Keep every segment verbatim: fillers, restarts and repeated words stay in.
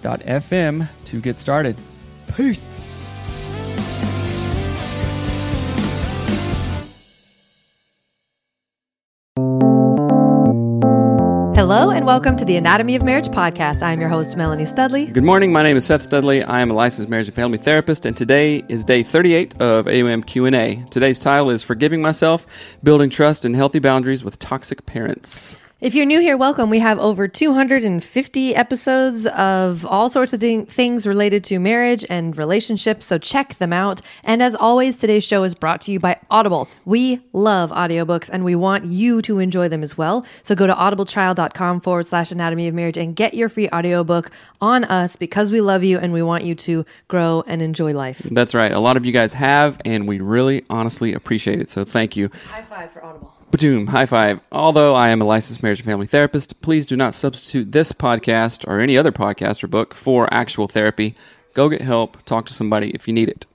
dot f m to get started. Peace. Hello and welcome to the Anatomy of Marriage podcast. I'm your host, Melanie Studley. Good morning. My name is Seth Studley. I am a licensed marriage and family therapist, and today is day thirty-eight of A O M Q and A. Today's title is Forgiving Myself, Building Trust and Healthy Boundaries with Toxic Parents. If you're new here, welcome. We have over two hundred fifty episodes of all sorts of th- things related to marriage and relationships, so check them out. And as always, today's show is brought to you by Audible. We love audiobooks, and we want you to enjoy them as well. So go to audibletrial.com forward slash anatomy of marriage and get your free audiobook on us, because we love you and we want you to grow and enjoy life. That's right. A lot of you guys have, and we really honestly appreciate it, so thank you. High five for Audible. Boom, high five. Although I am a licensed marriage and family therapist, please do not substitute this podcast or any other podcast or book for actual therapy. Go get help. Talk to somebody if you need it.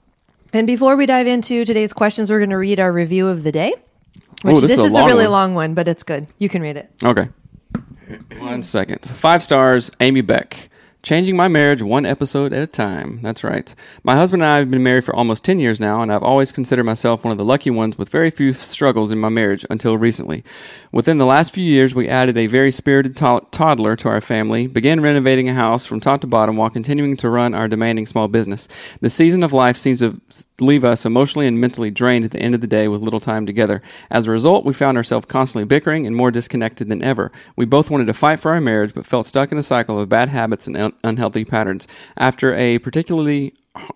And before we dive into today's questions, we're going to read our review of the day. Which Ooh, this, this is, is a, a really one. long one, but it's good. You can read it. Okay. One second. Five stars, Amy Beck. Changing my marriage one episode at a time. That's right. My husband and I have been married for almost ten years now, and I've always considered myself one of the lucky ones with very few struggles in my marriage until recently. Within the last few years, we added a very spirited to- toddler to our family, began renovating a house from top to bottom while continuing to run our demanding small business. The season of life seems to leave us emotionally and mentally drained at the end of the day with little time together. As a result, we found ourselves constantly bickering and more disconnected than ever. We both wanted to fight for our marriage, but felt stuck in a cycle of bad habits and unhealthy patterns. After a particularly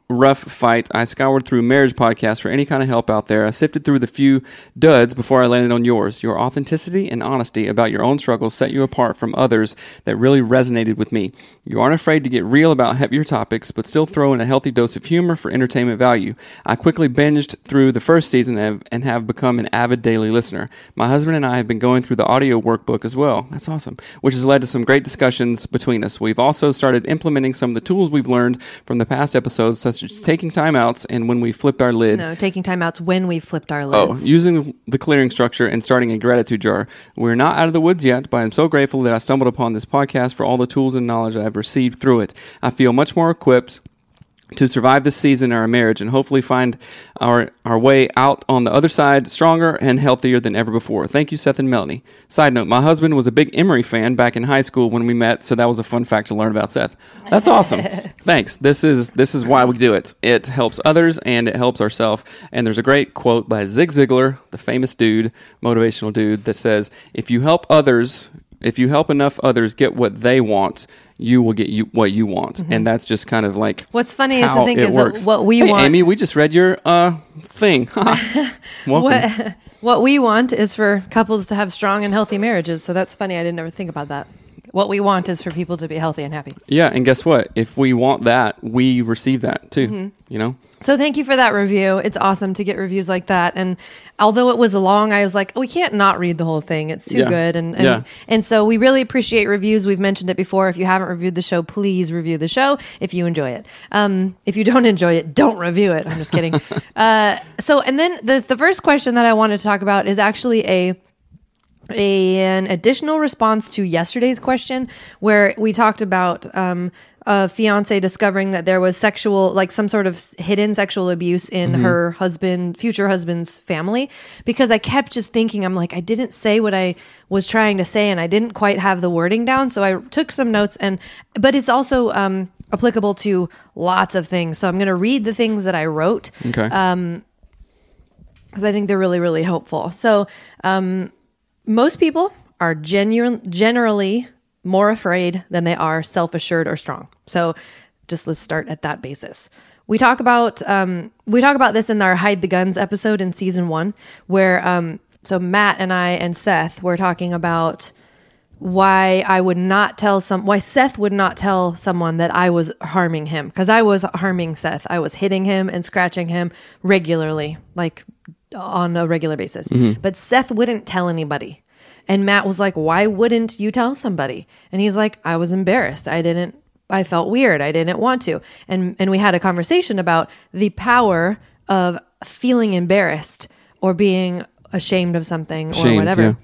rough fight, I scoured through marriage podcasts for any kind of help out there. I sifted through the few duds before I landed on yours. Your authenticity and honesty about your own struggles set you apart from others that really resonated with me. You aren't afraid to get real about heavier topics, but still throw in a healthy dose of humor for entertainment value. I quickly binged through the first season and have become an avid daily listener. My husband and I have been going through the audio workbook as well. That's awesome. Which has led to some great discussions between us. We've also started implementing some of the tools we've learned from the past episodes, such as taking timeouts and when we flipped our lid. No, taking timeouts when we flipped our lid. Oh, using the clearing structure and starting a gratitude jar. We're not out of the woods yet, but I'm so grateful that I stumbled upon this podcast for all the tools and knowledge I've received through it. I feel much more equipped to survive this season in our marriage and hopefully find our our way out on the other side stronger and healthier than ever before. Thank you, Seth and Melanie. Side note, my husband was a big Emory fan back in high school when we met, so that was a fun fact to learn about Seth. That's awesome. Thanks. This is this is why we do it. It helps others and it helps ourselves. And there's a great quote by Zig Ziglar, the famous dude, motivational dude, that says, if you help others... If you help enough others get what they want, you will get you what you want. Mm-hmm. And that's just kind of like what's funny is I think is that what we hey, want. Amy, we just read your uh, thing. what, what we want is for couples to have strong and healthy marriages. So that's funny. I didn't ever think about that. What we want is for people to be healthy and happy. Yeah, and guess what? If we want that, we receive that too, mm-hmm. you know? So thank you for that review. It's awesome to get reviews like that. And although it was long, I was like, oh, we can't not read the whole thing. It's too yeah. good. And and, yeah. and so we really appreciate reviews. We've mentioned it before. If you haven't reviewed the show, please review the show if you enjoy it. Um, if you don't enjoy it, don't review it. I'm just kidding. uh, so, and then the, the first question that I want to talk about is actually a... an additional response to yesterday's question, where we talked about um, a fiance discovering that there was sexual, like some sort of hidden sexual abuse in mm-hmm. her husband, future husband's family. Because I kept just thinking, I'm like, I didn't say what I was trying to say, and I didn't quite have the wording down. So I took some notes, and but it's also um, applicable to lots of things. So I'm going to read the things that I wrote, okay, um, because I think they're really, really helpful. So. Um, Most people are genu- generally more afraid than they are self-assured or strong. So just let's start at that basis. We talk about um, we talk about this in our Hide the Guns episode in season one, where um, so Matt and I and Seth were talking about why I would not tell some why Seth would not tell someone that I was harming him, because I was harming Seth. I was hitting him and scratching him regularly, like on a regular basis. Mm-hmm. But Seth wouldn't tell anybody. And Matt was like, why wouldn't you tell somebody? And he's like, I was embarrassed. I didn't, I felt weird. I didn't want to. And and we had a conversation about the power of feeling embarrassed or being ashamed of something ashamed, or whatever. Yeah.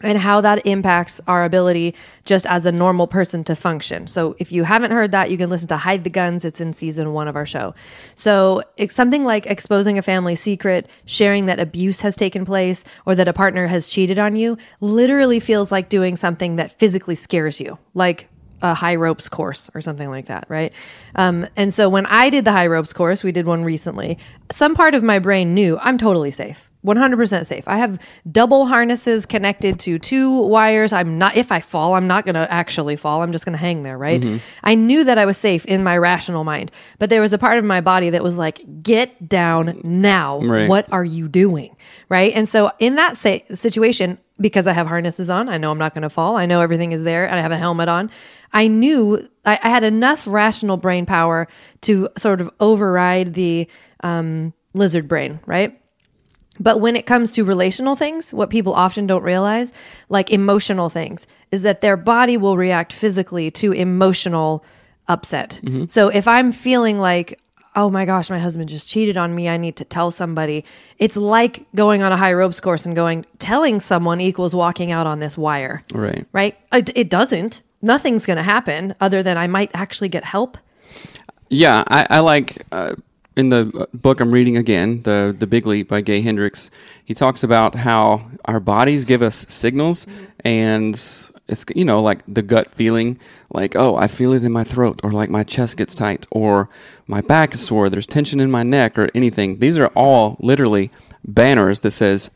And how that impacts our ability just as a normal person to function. So if you haven't heard that, you can listen to Hide the Guns. It's in season one of our show. So it's something like exposing a family secret, sharing that abuse has taken place, or that a partner has cheated on you, literally feels like doing something that physically scares you, like a high ropes course or something like that, right? Um, and so when I did the high ropes course, we did one recently, some part of my brain knew I'm totally safe, one hundred percent safe. I have double harnesses connected to two wires. I'm not, if I fall, I'm not going to actually fall. I'm just going to hang there, right? Mm-hmm. I knew that I was safe in my rational mind, but there was a part of my body that was like, get down now. Right. What are you doing? Right? And so in that sa- situation, because I have harnesses on, I know I'm not going to fall. I know everything is there, and I have a helmet on. I knew I, I had enough rational brain power to sort of override the um, lizard brain, right? But when it comes to relational things, what people often don't realize, like emotional things, is that their body will react physically to emotional upset. Mm-hmm. So if I'm feeling like, oh my gosh, my husband just cheated on me, I need to tell somebody. It's like going on a high ropes course and going, telling someone equals walking out on this wire. Right. Right? It, it doesn't. Nothing's going to happen other than I might actually get help. Yeah. I, I like, uh, in the book I'm reading again, the, the Big Leap by Gay Hendricks, he talks about how our bodies give us signals, mm-hmm. and it's, you know, like the gut feeling, like, oh, I feel it in my throat, or like my chest gets tight, or my back is sore, there's tension in my neck, or anything. These are all literally banners that says,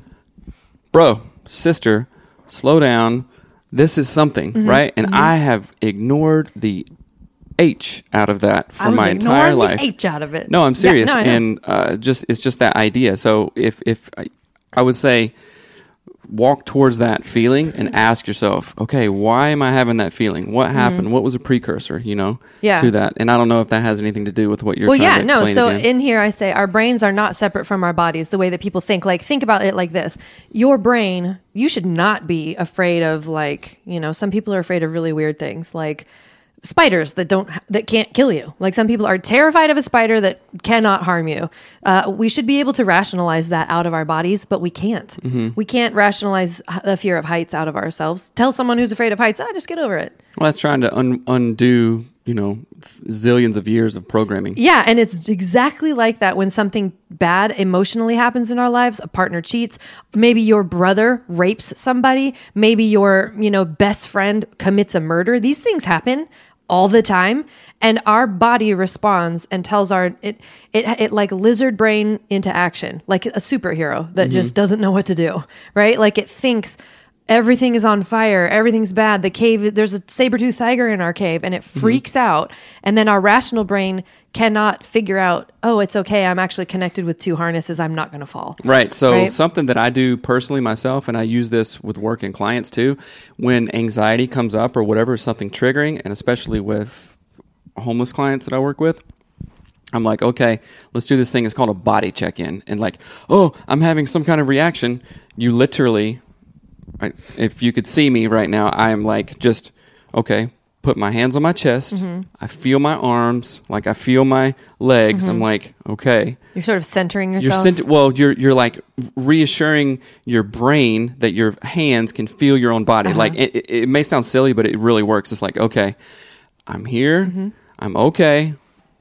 bro, sister, slow down. This is something, mm-hmm. right? And mm-hmm. I have ignored the H out of that for I was my entire life. The H out of it. No, I'm serious. Yeah, no, and uh, just it's just that idea. So if, if I, I would say, walk towards that feeling and ask yourself, okay, why am I having that feeling? What happened? Mm-hmm. What was a precursor, you know, yeah. to that? And I don't know if that has anything to do with what you're well, trying yeah, to explain. Well, yeah, no. So again. In here I say our brains are not separate from our bodies the way that people think. Like, think about it like this. Your brain, you should not be afraid of, like, you know, some people are afraid of really weird things like spiders that don't that can't kill you. Like, some people are terrified of a spider that cannot harm you. Uh, we should be able to rationalize that out of our bodies, but we can't. Mm-hmm. We can't rationalize the fear of heights out of ourselves. Tell someone who's afraid of heights, ah, just get over it. Well, that's trying to un- undo, you know, zillions of years of programming. Yeah, and it's exactly like that when something bad emotionally happens in our lives. A partner cheats. Maybe your brother rapes somebody. Maybe your, you know, best friend commits a murder. These things happen all the time, and our body responds and tells our it it it like lizard brain into action, like a superhero that mm-hmm. just doesn't know what to do, right? Like, it thinks, Everything is on fire. Everything's bad. The cave, there's a saber-toothed tiger in our cave, and it freaks mm-hmm. out. And then our rational brain cannot figure out, oh, it's okay. I'm actually connected with two harnesses. I'm not going to fall. Right. So right? something that I do personally myself, and I use this with work and clients too, when anxiety comes up or whatever, something triggering, and especially with homeless clients that I work with, I'm like, okay, let's do this thing. It's called a body check-in. And like, oh, I'm having some kind of reaction. You literally... I, if you could see me right now, I'm like just, okay, put my hands on my chest. Mm-hmm. I feel my arms, like I feel my legs. Mm-hmm. I'm like, okay. You're sort of centering yourself. You're cent- well, you're you're like reassuring your brain that your hands can feel your own body. Uh-huh. Like it, it, it may sound silly, but it really works. It's like, okay, I'm here. Mm-hmm. I'm okay.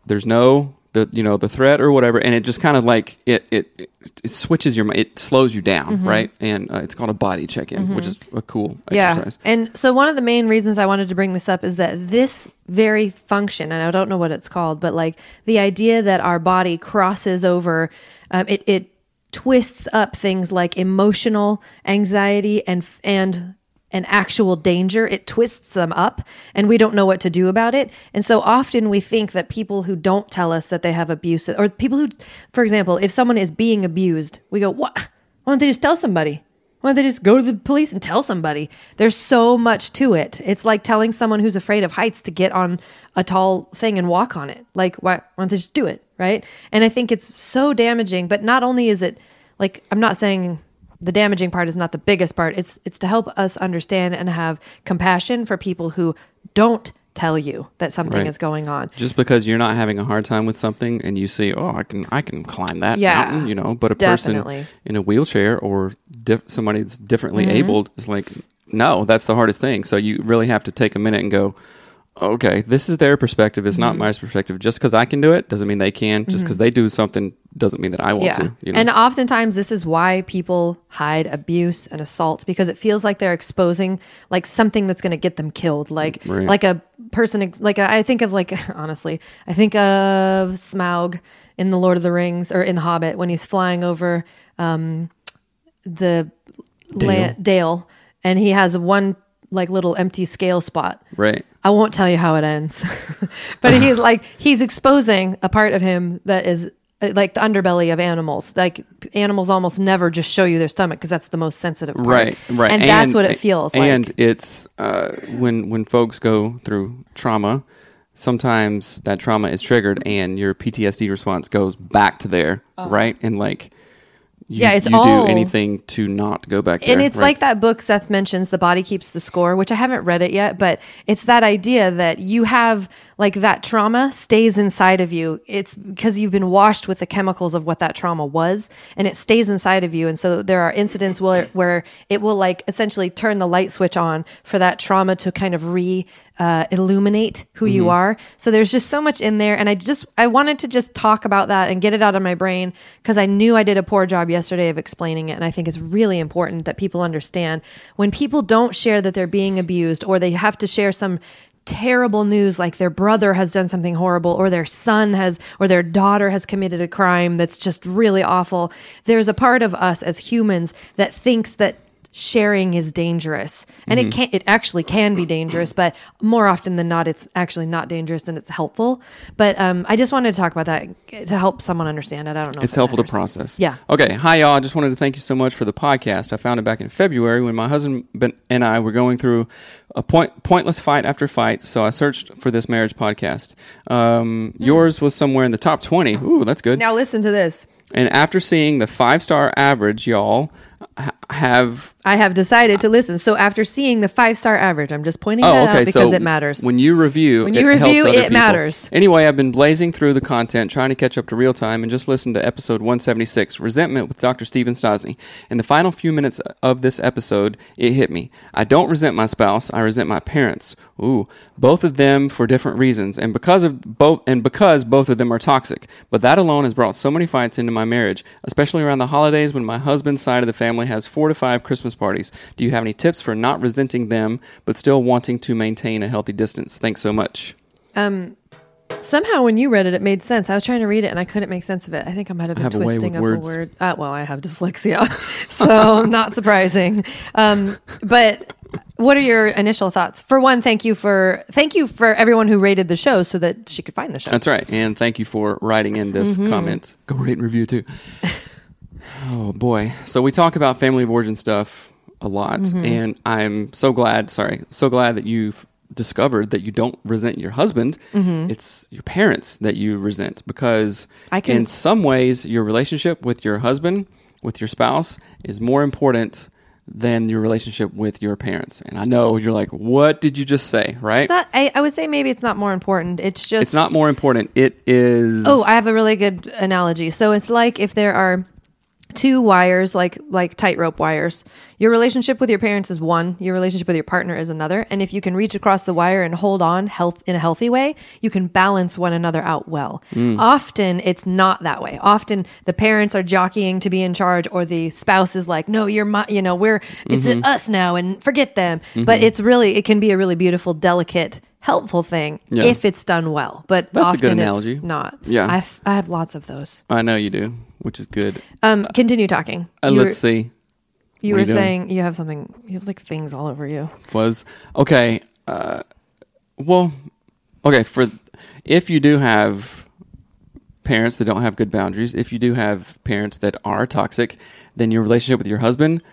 There's no... the you know the threat or whatever, and it just kind of like it it it switches your mind, it slows you down, mm-hmm. right? And uh, it's called a body check-in, mm-hmm. which is a cool yeah. exercise. And so one of the main reasons I wanted to bring this up is that this very function, and I don't know what it's called, but like the idea that our body crosses over, um, it it twists up things like emotional anxiety and and. an actual danger. It twists them up and we don't know what to do about it. And so often we think that people who don't tell us that they have abuse, or people who, for example, if someone is being abused, we go, what? Why don't they just tell somebody? Why don't they just go to the police and tell somebody? There's so much to it. It's like telling someone who's afraid of heights to get on a tall thing and walk on it. Like, why, why don't they just do it? Right. And I think it's so damaging, but not only is it like, I'm not saying the damaging part is not the biggest part. It's it's to help us understand and have compassion for people who don't tell you that something right. is going on. Just because you're not having a hard time with something and you see, oh, I can I can climb that yeah, mountain, you know, but a definitely. person in a wheelchair or diff- somebody that's differently mm-hmm. abled is like, no, that's the hardest thing. So you really have to take a minute and go, okay, this is their perspective. It's mm-hmm. not my perspective. Just because I can do it doesn't mean they can. Just because mm-hmm. they do something doesn't mean that I want yeah. to. You know? And oftentimes this is why people hide abuse and assault, because it feels like they're exposing like something that's going to get them killed. Like right. like a person, ex- like a, I think of like, honestly, I think of Smaug in The Lord of the Rings or in The Hobbit when he's flying over um, the Dale. La- Dale and he has one like little empty scale spot. Right. I won't tell you how it ends, but he's like, he's exposing a part of him that is uh, like the underbelly of animals. Like animals almost never just show you their stomach, cause that's the most sensitive part. Right. Right. And, and that's what it feels and like. And it's, uh, when, when folks go through trauma, sometimes that trauma is triggered and your P T S D response goes back to there. Oh. Right. And like, You, yeah, it's you all, do anything to not go back there. And it's right? like that book Seth mentions, The Body Keeps the Score, which I haven't read it yet, but it's that idea that you have, like that trauma stays inside of you. It's because you've been washed with the chemicals of what that trauma was, and it stays inside of you. And so there are incidents where, where it will like essentially turn the light switch on for that trauma to kind of re- Uh, illuminate who mm-hmm. you are. So there's just so much in there. And I just, I wanted to just talk about that and get it out of my brain, because I knew I did a poor job yesterday of explaining it. And I think it's really important that people understand when people don't share that they're being abused, or they have to share some terrible news, like their brother has done something horrible, or their son has, or their daughter has committed a crime that's just really awful. There's a part of us as humans that thinks that sharing is dangerous, and mm-hmm. it can it actually can be dangerous, but more often than not it's actually not dangerous and it's helpful. But um I just wanted to talk about that to help someone understand it. I don't know, it's helpful to process. Yeah. Okay. Hi y'all, I just wanted to thank you so much for the podcast. I found it back in February when my husband and I were going through a point pointless fight after fight, so I searched for this marriage podcast. um mm. Yours was somewhere in the top twenty. Ooh, that's good. Now listen to this. And after seeing the five-star average, y'all have... I have decided to listen. So after seeing the five-star average, I'm just pointing oh, that okay. out because so it matters. When you review, when you it review, helps other it people. Matters. Anyway, I've been blazing through the content, trying to catch up to real time, and just listened to episode one seventy-six, Resentment with Doctor Stephen Stosny. In the final few minutes of this episode, it hit me. I don't resent my spouse. I resent my parents. Ooh, both of them for different reasons, and because of both, and because both of them are toxic. But that alone has brought so many fights into my marriage, especially around the holidays when my husband's side of the family has four to five Christmas parties. Do you have any tips for not resenting them but still wanting to maintain a healthy distance? Thanks so much. Um, Somehow when you read it, it made sense. I was trying to read it and I couldn't make sense of it. I think I might have been have twisting a up words. a word. Uh, well, I have dyslexia, so not surprising. Um, but what are your initial thoughts? For one, thank you for thank you for everyone who rated the show so that she could find the show. That's right. And thank you for writing in this mm-hmm. comment. Go rate and review too. Oh, boy. So we talk about family of origin stuff a lot, mm-hmm. and I'm so glad, sorry, so glad that you've discovered that you don't resent your husband. Mm-hmm. It's your parents that you resent, because I can... in some ways your relationship with your husband, with your spouse, is more important than your relationship with your parents. And I know you're like, what did you just say, right? It's not, I, I would say maybe it's not more important. It's just... It's not more important. It is... Oh, I have a really good analogy. So it's like if there are two wires, like like tightrope wires. Your relationship with your parents is one, your relationship with your partner is another, and if you can reach across the wire and hold on health in a healthy way, you can balance one another out well. Mm. Often it's not that way. Often the parents are jockeying to be in charge, or the spouse is like, no, you're my, you know, we're it's mm-hmm. us now and forget them. Mm-hmm. But it's really, it can be a really beautiful, delicate, helpful thing yeah. if it's done well. But that's often a good analogy. It's not. Yeah. I've, I have lots of those. I know you do. Which is good. Um, continue talking. Uh, let's were, see. You what were you saying you have something, you have like things all over you. Was okay. Uh, well, okay. For if you do have parents that don't have good boundaries, if you do have parents that are toxic, then your relationship with your husband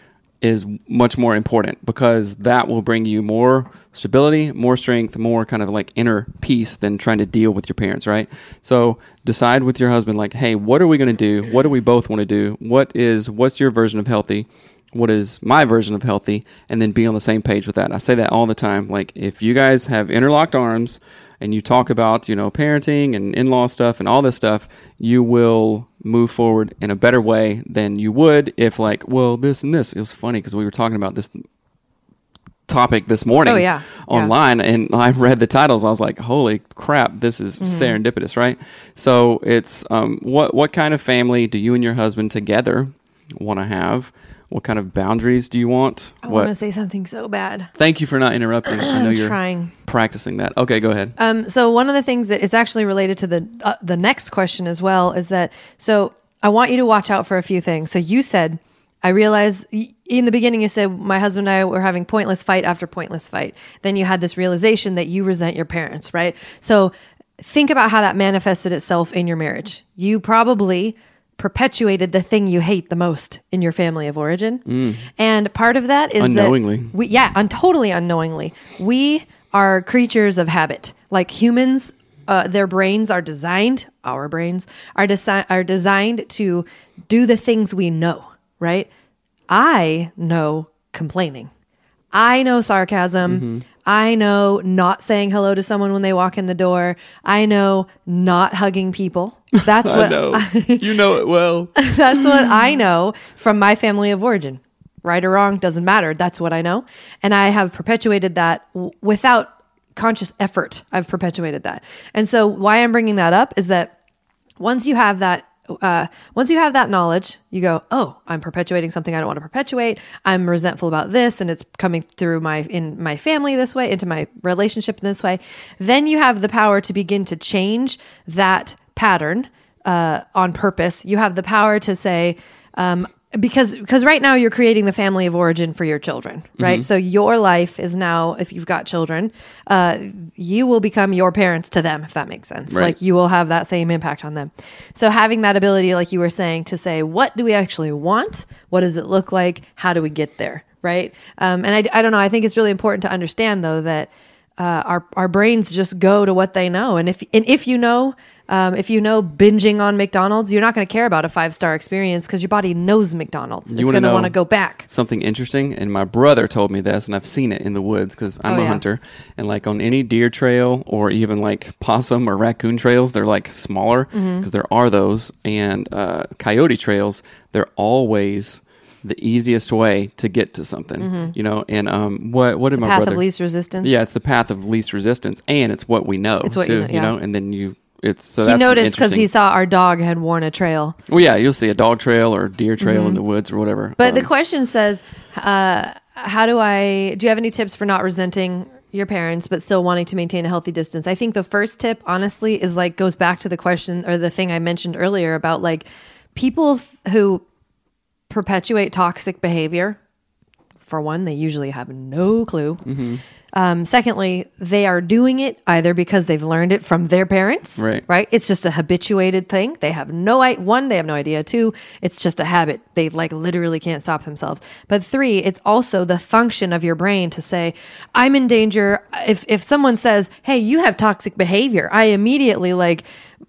is much more important, because that will bring you more stability, more strength, more kind of like inner peace than trying to deal with your parents, right? So decide with your husband, like, hey, what are we going to do? What do we both want to do? What is, what's your version of healthy? What is my version of healthy? And then be on the same page with that. I say that all the time. Like, if you guys have interlocked arms and you talk about, you know, parenting and in-law stuff and all this stuff, you will move forward in a better way than you would if, like, well, this and this. It was funny because we were talking about this topic this morning oh, yeah. online, yeah. and I read the titles. I was like, holy crap, this is mm-hmm. serendipitous, right? So it's um, what what kind of family do you and your husband together want to have? What kind of boundaries do you want? I want to say something so bad. Thank you for not interrupting. I know you're trying. Practicing that. Okay, go ahead. Um, so one of the things that is actually related to the uh, the next question as well is that, so I want you to watch out for a few things. So you said, I realize in the beginning you said my husband and I were having pointless fight after pointless fight. Then you had this realization that you resent your parents, right? So think about how that manifested itself in your marriage. You probably perpetuated the thing you hate the most in your family of origin. Mm. And part of that is unknowingly. That we, yeah, un- totally unknowingly. We are creatures of habit. Like humans, uh, their brains are designed, our brains are, desi- are designed to do the things we know, right? I know complaining. I know sarcasm. Mm-hmm. I know not saying hello to someone when they walk in the door. I know not hugging people. That's what I know. I, you know it well. That's what I know from my family of origin. Right or wrong, doesn't matter. That's what I know. And I have perpetuated that w- without conscious effort. I've perpetuated that. And so why I'm bringing that up is that once you have that Uh, once you have that knowledge, you go, oh, I'm perpetuating something I don't want to perpetuate. I'm resentful about this, and it's coming through my in my family this way, into my relationship this way. Then you have the power to begin to change that pattern uh, on purpose. You have the power to say, um, because because right now you're creating the family of origin for your children, right? Mm-hmm. So your life is now, if you've got children, uh, you will become your parents to them, if that makes sense. Right. Like you will have that same impact on them. So having that ability, like you were saying, to say, what do we actually want? What does it look like? How do we get there, right? Um, and I, I don't know. I think it's really important to understand, though, that Uh, our our brains just go to what they know, and if and if you know um, if you know binging on McDonald's, you're not going to care about a five star experience because your body knows McDonald's. It's going to want to go back. Something interesting, and my brother told me this, and I've seen it in the woods because I'm oh, a yeah. hunter, and like on any deer trail or even like possum or raccoon trails, they're like smaller because mm-hmm. there are those, and uh, coyote trails, they're always the easiest way to get to something, mm-hmm. you know, and um, what what did the my path brother? Path of least resistance. Yeah, it's the path of least resistance, and it's what we know. It's what too, you, know, yeah. you know, and then you, it's so. He that's noticed because he saw our dog had worn a trail. Well, yeah, you'll see a dog trail or deer trail mm-hmm. in the woods or whatever. But um, the question says, uh, how do I? Do you have any tips for not resenting your parents, but still wanting to maintain a healthy distance. I think the first tip, honestly, is like goes back to the question or the thing I mentioned earlier about like people who perpetuate toxic behavior. For one, they usually have no clue. Mm-hmm. Um, secondly, they are doing it either because they've learned it from their parents, right? right? It's just a habituated thing. They have no idea. One, they have no idea. Two, it's just a habit. They like literally can't stop themselves. But three, it's also the function of your brain to say, I'm in danger. If if someone says, hey, you have toxic behavior, I immediately like,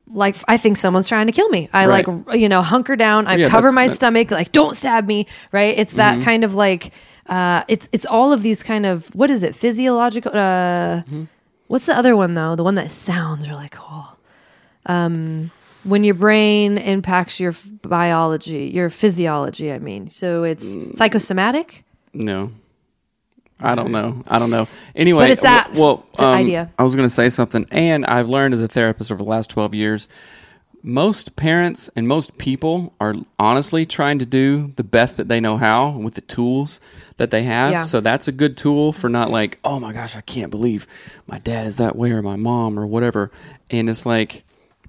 like I think someone's trying to kill me. I right. like, you know, hunker down. I yeah, cover that's, my that's... stomach. Like, don't stab me, right? It's that mm-hmm. kind of like... Uh, it's it's all of these kind of, what is it, physiological, uh, mm-hmm. what's the other one though? The one that sounds really cool. Um, when your brain impacts your biology, your physiology, I mean. So it's mm. psychosomatic? No. I don't know. I don't know. Anyway, but it's that well, um, idea. I was going to say something, and I've learned as a therapist over the last twelve years, most parents and most people are honestly trying to do the best that they know how with the tools that they have. Yeah. So that's a good tool for not like, oh my gosh, I can't believe my dad is that way or my mom or whatever. And it's like,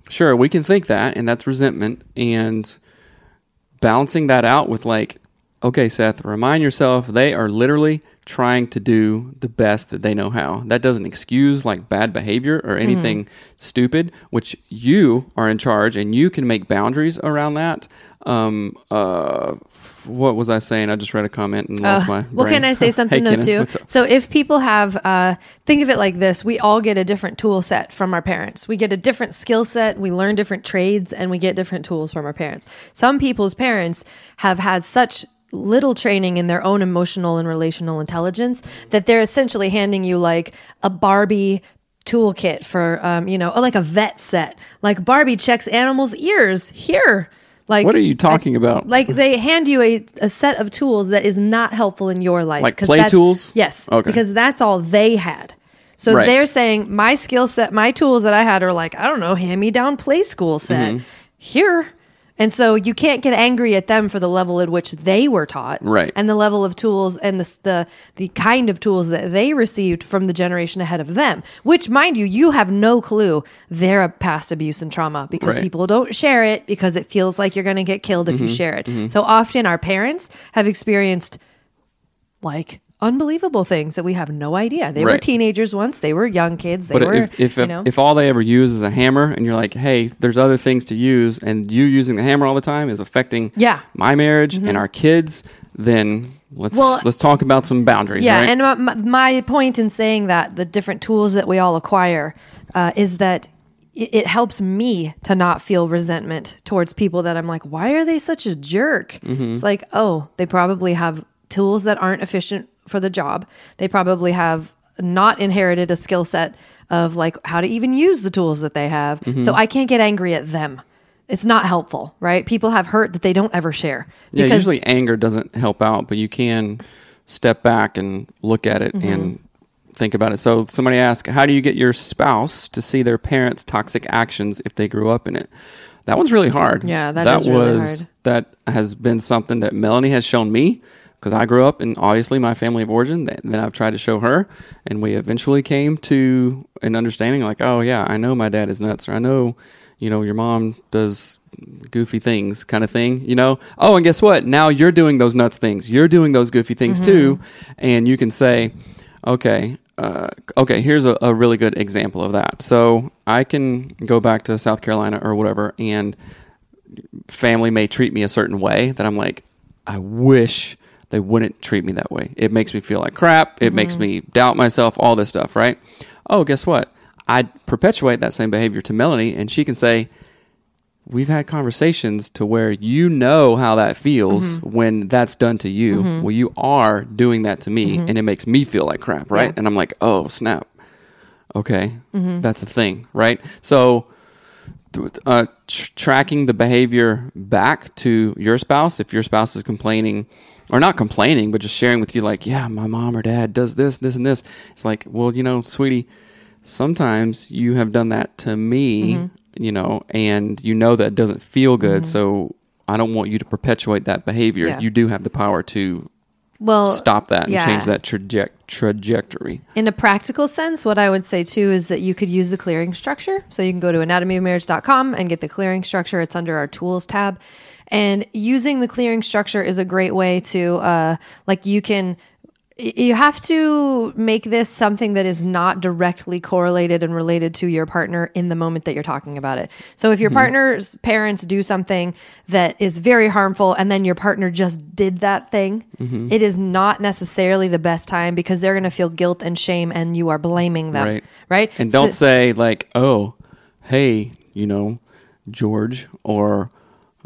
sure, we can think that, and that's resentment. And balancing that out with like, okay, Seth, remind yourself they are literally trying to do the best that they know how. That doesn't excuse like bad behavior or anything mm-hmm. stupid, which you are in charge and you can make boundaries around that. Um, uh, what was I saying? I just read a comment and lost uh, my brain. Well, can I say something hey, though Kenna, too? So if people have, uh, think of it like this, we all get a different tool set from our parents. We get a different skill set. We learn different trades and we get different tools from our parents. Some people's parents have had such little training in their own emotional and relational intelligence that they're essentially handing you like a Barbie toolkit for, um, you know, like a vet set, like Barbie checks animals' ears here. Like, what are you talking I, about? Like they hand you a, a set of tools that is not helpful in your life. Like play tools? Yes. Okay. Because that's all they had. So right. they're saying my skill set, my tools that I had are like, I don't know, hand me down play school set mm-hmm. here. And so you can't get angry at them for the level at which they were taught, right? And the level of tools and the, the the kind of tools that they received from the generation ahead of them, which, mind you, you have no clue their past abuse and trauma because right. people don't share it because it feels like you're going to get killed if mm-hmm. you share it. Mm-hmm. So often our parents have experienced, like... unbelievable things that we have no idea. They right. were teenagers once. They were young kids. They but were, if, if, you know. If all they ever use is a hammer and you're like, hey, there's other things to use and you using the hammer all the time is affecting yeah. my marriage mm-hmm. and our kids, then let's well, let's talk about some boundaries. Yeah, right? And my, my point in saying that, the different tools that we all acquire uh, is that it, it helps me to not feel resentment towards people that I'm like, why are they such a jerk? Mm-hmm. It's like, oh, they probably have tools that aren't efficient for the job. They probably have not inherited a skill set of like how to even use the tools that they have. Mm-hmm. So I can't get angry at them. It's not helpful, right? People have hurt that they don't ever share. Yeah, usually anger doesn't help out, but you can step back and look at it mm-hmm. and think about it. So somebody asked, how do you get your spouse to see their parents' toxic actions if they grew up in it? That one's really hard. Yeah, that, that is was, really hard. That has been something that Melanie has shown me. Because I grew up in, obviously, my family of origin, that, that I've tried to show her, and we eventually came to an understanding like, oh, yeah, I know my dad is nuts, or I know, you know, your mom does goofy things kind of thing, you know? Oh, and guess what? Now you're doing those nuts things. You're doing those goofy things, mm-hmm. too, and you can say, okay, uh, okay, here's a, a really good example of that. So I can go back to South Carolina or whatever, and family may treat me a certain way that I'm like, I wish... they wouldn't treat me that way. It makes me feel like crap. It mm-hmm. makes me doubt myself, all this stuff, right? Oh, guess what? I perpetuate that same behavior to Melanie, and she can say, we've had conversations to where you know how that feels mm-hmm. when that's done to you. Mm-hmm. Well, you are doing that to me, mm-hmm. and it makes me feel like crap, right? Yeah. And I'm like, oh, snap. Okay, mm-hmm. that's a thing, right? So... Uh, tr- tracking the behavior back to your spouse, if your spouse is complaining or not complaining, but just sharing with you like, yeah, my mom or dad does this, this, and this. It's like, well, you know, sweetie, sometimes you have done that to me, mm-hmm. you know, and you know that doesn't feel good. Mm-hmm. So I don't want you to perpetuate that behavior. Yeah. You do have the power to well, stop that and yeah. change that traje- trajectory. In a practical sense, what I would say too is that you could use the clearing structure. So you can go to anatomy of marriage dot com and get the clearing structure. It's under our tools tab. And using the clearing structure is a great way to, uh, like you can, you have to make this something that is not directly correlated and related to your partner in the moment that you're talking about it. So if your mm-hmm. partner's parents do something that is very harmful and then your partner just did that thing, mm-hmm. it is not necessarily the best time because they're going to feel guilt and shame and you are blaming them, right? right? And don't so, say like, oh, hey, you know, George or...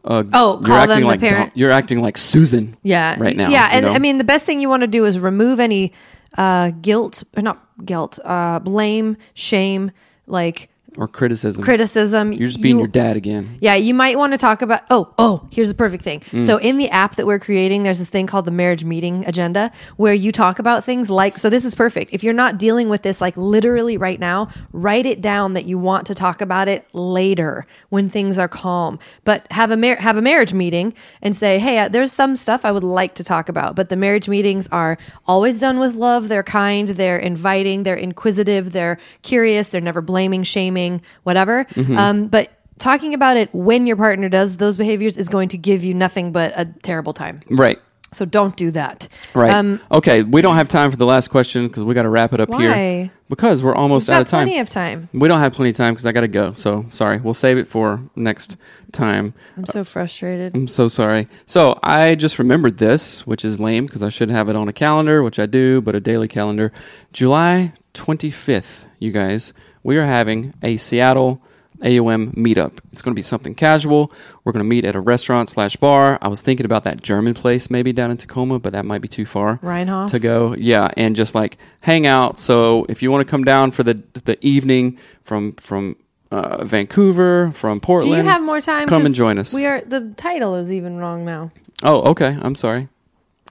Uh, oh, you're call them the like parent. You're acting like Susan yeah. right now. Yeah, and you know? I mean, the best thing you want to do is remove any uh, guilt, or not guilt, uh, blame, shame, like... Or criticism. Criticism. You're just being you, your dad again. Yeah, you might want to talk about... Oh, oh, here's the perfect thing. Mm. So in the app that we're creating, there's this thing called the Marriage Meeting Agenda, where you talk about things like... So this is perfect. If you're not dealing with this like literally right now, write it down that you want to talk about it later when things are calm. But have a mar- have a marriage meeting and say, hey, there's some stuff I would like to talk about. But the marriage meetings are always done with love. They're kind. They're inviting. They're inquisitive. They're curious. They're never blaming, shaming, whatever. Mm-hmm. Um, but talking about it when your partner does those behaviors is going to give you nothing but a terrible time. Right. So don't do that. Right. Um, okay. We don't have time for the last question because we got to wrap it up why? here. Because we're almost out of time. Plenty of time. We don't have plenty of time because I got to go. So sorry. We'll save it for next time. I'm so frustrated. Uh, I'm so sorry. So I just remembered this, which is lame because I should have it on a calendar, which I do, but a daily calendar. July twenty-fifth, you guys. We are having a Seattle A O M meetup. It's going to be something casual. We're going to meet at a restaurant slash bar. I was thinking about that German place maybe down in Tacoma, but that might be too far Reinhaus. to go. Yeah, and just like hang out. So if you want to come down for the the evening from from uh, Vancouver, from Portland, do you have more time? Come and join us. We are the title is even wrong now. Oh, okay. I'm sorry.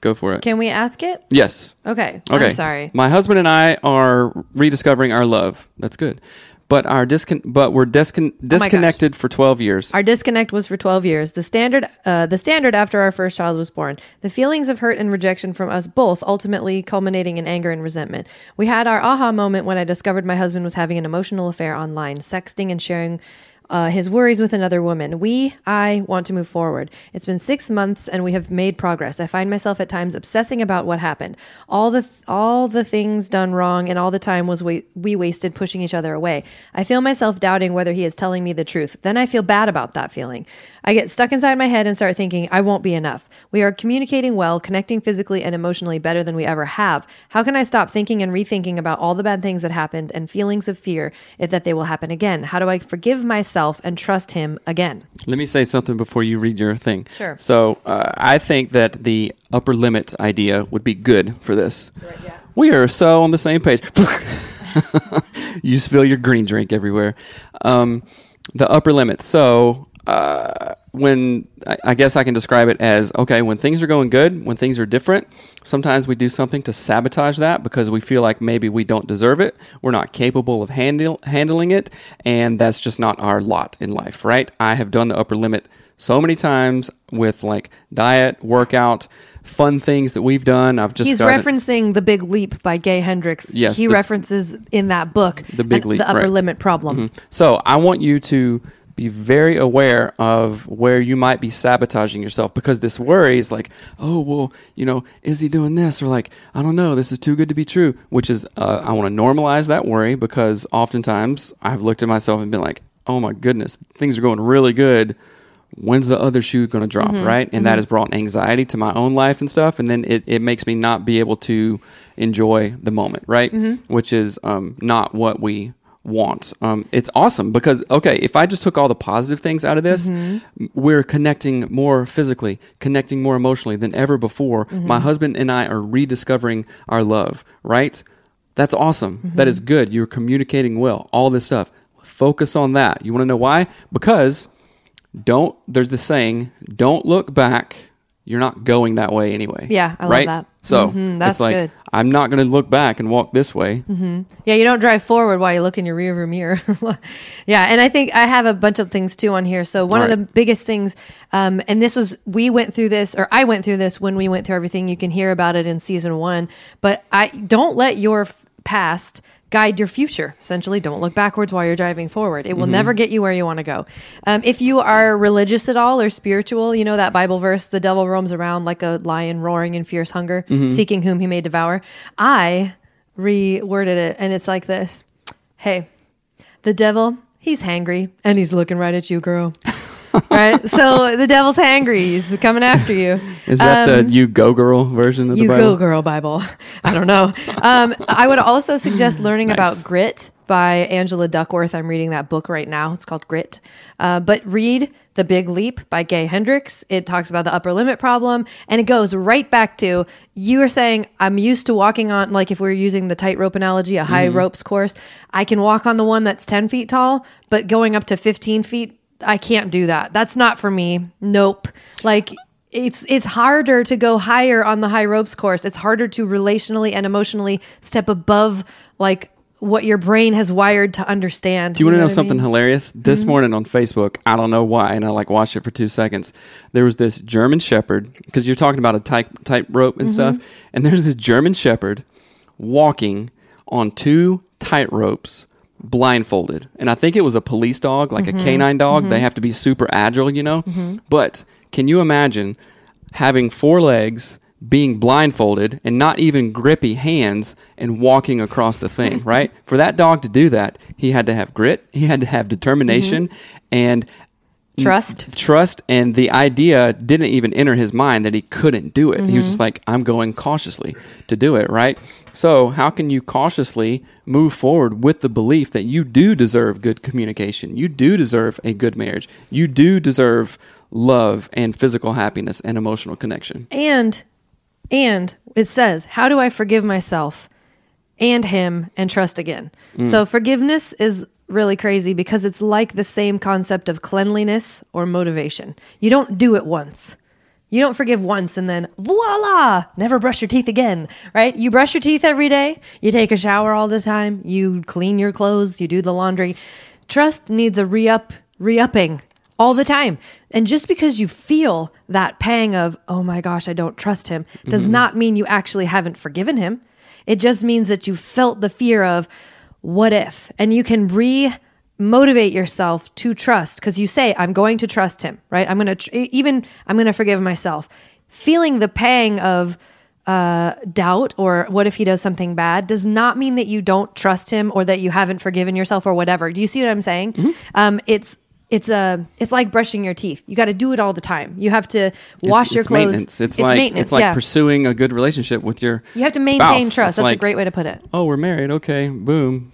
Go for it. Can we ask it? Yes. Okay. Okay. I'm sorry. My husband and I are rediscovering our love. That's good. But our discon- but we're discon- disconnected oh for twelve years. Our disconnect was for twelve years. The standard uh, the standard after our first child was born. The feelings of hurt and rejection from us both ultimately culminating in anger and resentment. We had our aha moment when I discovered my husband was having an emotional affair online, sexting and sharing Uh, his worries with another woman. We, I want to move forward. It's been six months and we have made progress. I find myself at times obsessing about what happened. All the th- all the things done wrong and all the time was we-, we wasted pushing each other away. I feel myself doubting whether he is telling me the truth. Then I feel bad about that feeling. I get stuck inside my head and start thinking, I won't be enough. We are communicating well, connecting physically and emotionally better than we ever have. How can I stop thinking and rethinking about all the bad things that happened and feelings of fear if that they will happen again? How do I forgive myself and trust him again? Let me say something before you read your thing. Sure. So uh, I think that the upper limit idea would be good for this. Right, yeah. We are so on the same page. You spill your green drink everywhere. Um, the upper limit. So uh, when I, I guess I can describe it as, okay, when things are going good, when things are different, sometimes we do something to sabotage that because we feel like maybe we don't deserve it. We're not capable of handle, handling it. And that's just not our lot in life, right? I have done the upper limit so many times with like diet, workout, fun things that we've done. I've just He's gotten, referencing The Big Leap by Gay Hendricks. Yes. He the, references in that book The Big Leap, the upper right. limit problem. Mm-hmm. So I want you to be very aware of where you might be sabotaging yourself because this worry is like, oh, well, you know, is he doing this? Or like, I don't know, this is too good to be true, which is, uh, I want to normalize that worry because oftentimes I've looked at myself and been like, oh my goodness, things are going really good. When's the other shoe going to drop, mm-hmm. right? And mm-hmm. that has brought anxiety to my own life and stuff. And then it, it makes me not be able to enjoy the moment, right? Mm-hmm. Which is um, not what we want. Um, it's awesome because, okay, if I just took all the positive things out of this, mm-hmm. we're connecting more physically, connecting more emotionally than ever before. Mm-hmm. My husband and I are rediscovering our love, right? That's awesome. Mm-hmm. That is good. You're communicating well, all this stuff. Focus on that. You want to know why? Because don't, there's this saying, don't look back you're not going that way anyway. Yeah, I love right? that. So mm-hmm, that's it's like, good. I'm not going to look back and walk this way. Mm-hmm. Yeah, you don't drive forward while you look in your rearview mirror. Yeah, and I think I have a bunch of things too on here. So one All of right. the biggest things, um, and this was, we went through this, or I went through this when we went through everything. You can hear about it in season one. But I don't let your f- past guide your future. Essentially, don't look backwards while you're driving forward. It will mm-hmm. never get you where you want to go. Um, if you are religious at all or spiritual, you know that Bible verse, the devil roams around like a lion roaring in fierce hunger, mm-hmm. seeking whom he may devour. I reworded it, and it's like this. Hey, the devil, he's hangry, and he's looking right at you, girl. Right? So the devil's hangry. He's coming after you. Is that um, the you go girl version of the Bible? You go girl Bible. I don't know. Um, I would also suggest learning nice. about grit by Angela Duckworth. I'm reading that book right now. It's called Grit. Uh, but read The Big Leap by Gay Hendricks. It talks about the upper limit problem, and it goes right back to, you are saying, I'm used to walking on, like if we're using the tightrope analogy, a high mm-hmm. ropes course, I can walk on the one that's ten feet tall, but going up to fifteen feet, I can't do that. That's not for me. Nope. Like it's it's harder to go higher on the high ropes course. It's harder to relationally and emotionally step above like what your brain has wired to understand. Do you, you want to know, know something mean? hilarious? This mm-hmm. morning on Facebook, I don't know why, and I like watched it for two seconds. There was this German shepherd, because you're talking about a tight tightrope and mm-hmm. stuff, and there's this German shepherd walking on two tightropes, blindfolded, and I think it was a police dog, like mm-hmm. a canine dog. Mm-hmm. They have to be super agile, you know. Mm-hmm. But can you imagine having four legs, being blindfolded, and not even grippy hands, and walking across the thing? Right? For that dog to do that, he had to have grit, he had to have determination, mm-hmm. and trust. N- trust, and the idea didn't even enter his mind that he couldn't do it. Mm-hmm. He was just like, I'm going cautiously to do it, right? So how can you cautiously move forward with the belief that you do deserve good communication? You do deserve a good marriage. You do deserve love and physical happiness and emotional connection. And, and it says, how do I forgive myself and him and trust again? Mm. So forgiveness is really crazy because it's like the same concept of cleanliness or motivation. You don't do it once. You don't forgive once and then voila, never brush your teeth again, right? You brush your teeth every day. You take a shower all the time. You clean your clothes. You do the laundry. Trust needs a re-up, re-upping all the time. And just because you feel that pang of, oh my gosh, I don't trust him, does mm-hmm. not mean you actually haven't forgiven him. It just means that you felt the fear of, what if? And you can re-motivate yourself to trust because you say, I'm going to trust him, right? I'm going to, tr- even, I'm going to forgive myself. Feeling the pang of uh, doubt or what if he does something bad does not mean that you don't trust him or that you haven't forgiven yourself or whatever. Do you see what I'm saying? Mm-hmm. Um, it's, It's a, it's like brushing your teeth. You got to do it all the time. You have to wash it's, your it's clothes. Maintenance. It's, it's like, maintenance. It's like yeah. pursuing a good relationship with your You have to maintain spouse. trust. It's That's like, a great way to put it. Oh, we're married. Okay. Boom.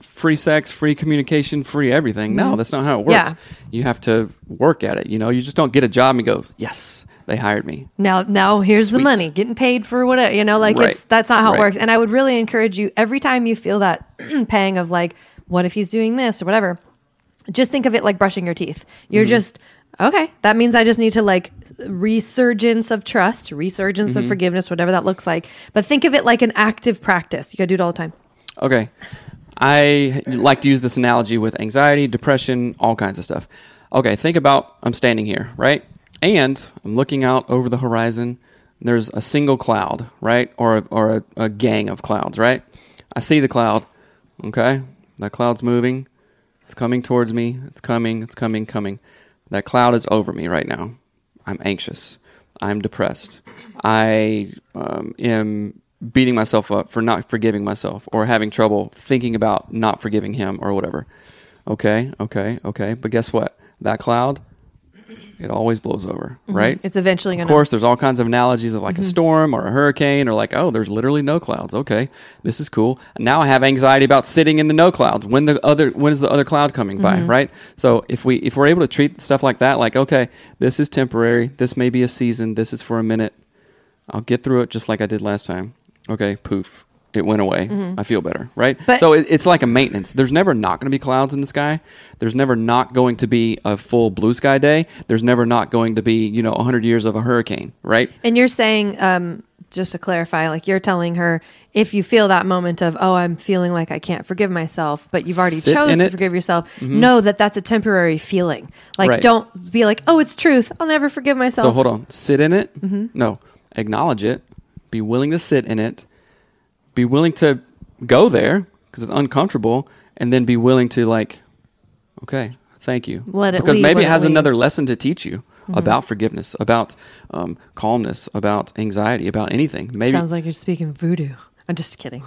Free sex, free communication, free everything. No, that's not how it works. Yeah. You have to work at it. You know, you just don't get a job and go, yes, they hired me. Now, now here's Sweet. the money, getting paid for whatever, you know, like right. it's, that's not how right. it works. And I would really encourage you every time you feel that pang of like, what if he's doing this or whatever? Just think of it like brushing your teeth. You're mm-hmm. just, okay, that means I just need to like resurgence of trust, resurgence mm-hmm. of forgiveness, whatever that looks like. But think of it like an active practice. You got to do it all the time. Okay. I like to use this analogy with anxiety, depression, all kinds of stuff. Okay, think about I'm standing here, right? And I'm looking out over the horizon. There's a single cloud, right? Or, a, or a, a gang of clouds, right? I see the cloud. Okay, that cloud's moving. It's coming towards me. It's coming. It's coming, coming. That cloud is over me right now. I'm anxious. I'm depressed. I um, am beating myself up for not forgiving myself or having trouble thinking about not forgiving him or whatever. Okay, okay, okay. But guess what? That cloud, it always blows over, mm-hmm. right? It's eventually going to... Of course, there's all kinds of analogies of like mm-hmm. a storm or a hurricane or like, oh, there's literally no clouds. Okay, this is cool. Now I have anxiety about sitting in the no clouds. When the other, when is the other cloud coming by, mm-hmm. right? So if, we, if we're able to treat stuff like that, like, okay, this is temporary. This may be a season. This is for a minute. I'll get through it just like I did last time. Okay, poof. It went away. Mm-hmm. I feel better, right? But so it, it's like a maintenance. There's never not going to be clouds in the sky. There's never not going to be a full blue sky day. There's never not going to be, you know, one hundred years of a hurricane, right? And you're saying, um, just to clarify, like you're telling her, if you feel that moment of, oh, I'm feeling like I can't forgive myself, but you've already Sit chose to forgive yourself, mm-hmm. know that that's a temporary feeling. Like, right. Don't be like, oh, it's truth. I'll never forgive myself. So hold on. Sit in it. Mm-hmm. No. Acknowledge it. Be willing to sit in it. Be willing to go there because it's uncomfortable, and then be willing to like, okay, thank you. Let it because leave, maybe it has it another lesson to teach you mm-hmm. about forgiveness, about um, calmness, about anxiety, about anything. Maybe sounds like you're speaking voodoo. I'm just kidding.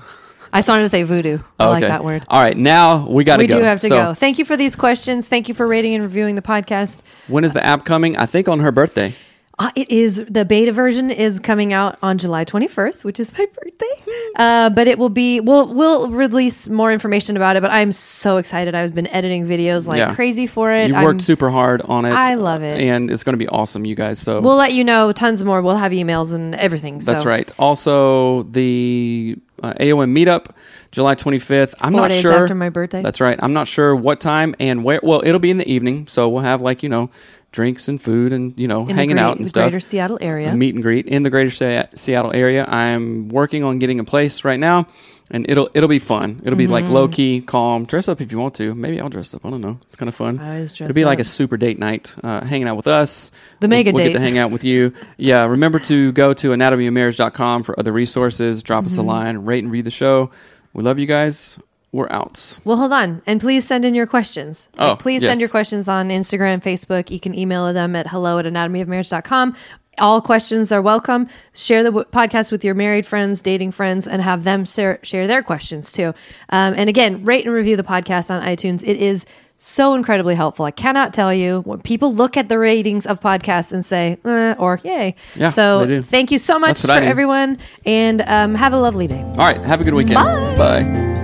I just wanted to say voodoo. I oh, okay. like that word. All right, now we got to go. We do have to so, go. Thank you for these questions. Thank you for rating and reviewing the podcast. When is the app coming? I think on her birthday. Uh, it is the beta version is coming out on July twenty-first, which is my birthday. Uh, but it will be we'll we'll release more information about it. But I'm so excited! I've been editing videos like yeah. crazy for it. You worked I'm, super hard on it. I love it, and it's going to be awesome, you guys. So we'll let you know tons more. We'll have emails and everything. So. That's right. Also, the uh, A O M meetup. July twenty-fifth. I'm Four not days sure. After my birthday. That's right. I'm not sure what time and where. Well, it'll be in the evening, so we'll have like you know, drinks and food and you know, in hanging great, out and in stuff. In the greater Seattle area, a meet and greet in the greater Se- Seattle area. I'm working on getting a place right now, and it'll it'll be fun. It'll mm-hmm. be like low key, calm. Dress up if you want to. Maybe I'll dress up. I don't know. It's kind of fun. I always dress up. It'll be up. Like a super date night, uh, hanging out with us. The mega we'll, date. We'll get to hang out with you. Yeah. Remember to go to anatomy of marriage dot com for other resources. Drop mm-hmm. us a line. Rate and review the show. We love you guys. We're out. Well, hold on. And please send in your questions. Oh, like, please yes. send your questions on Instagram, Facebook. You can email them at hello at anatomy of marriage dot com. All questions are welcome. Share the w- podcast with your married friends, dating friends, and have them share, share their questions too. Um, and again, rate and review the podcast on iTunes. It is so incredibly helpful. I cannot tell you. When people look at the ratings of podcasts and say, eh, or yay. Yeah, so thank you so much for everyone, and um, have a lovely day. All right. Have a good weekend. Bye. Bye.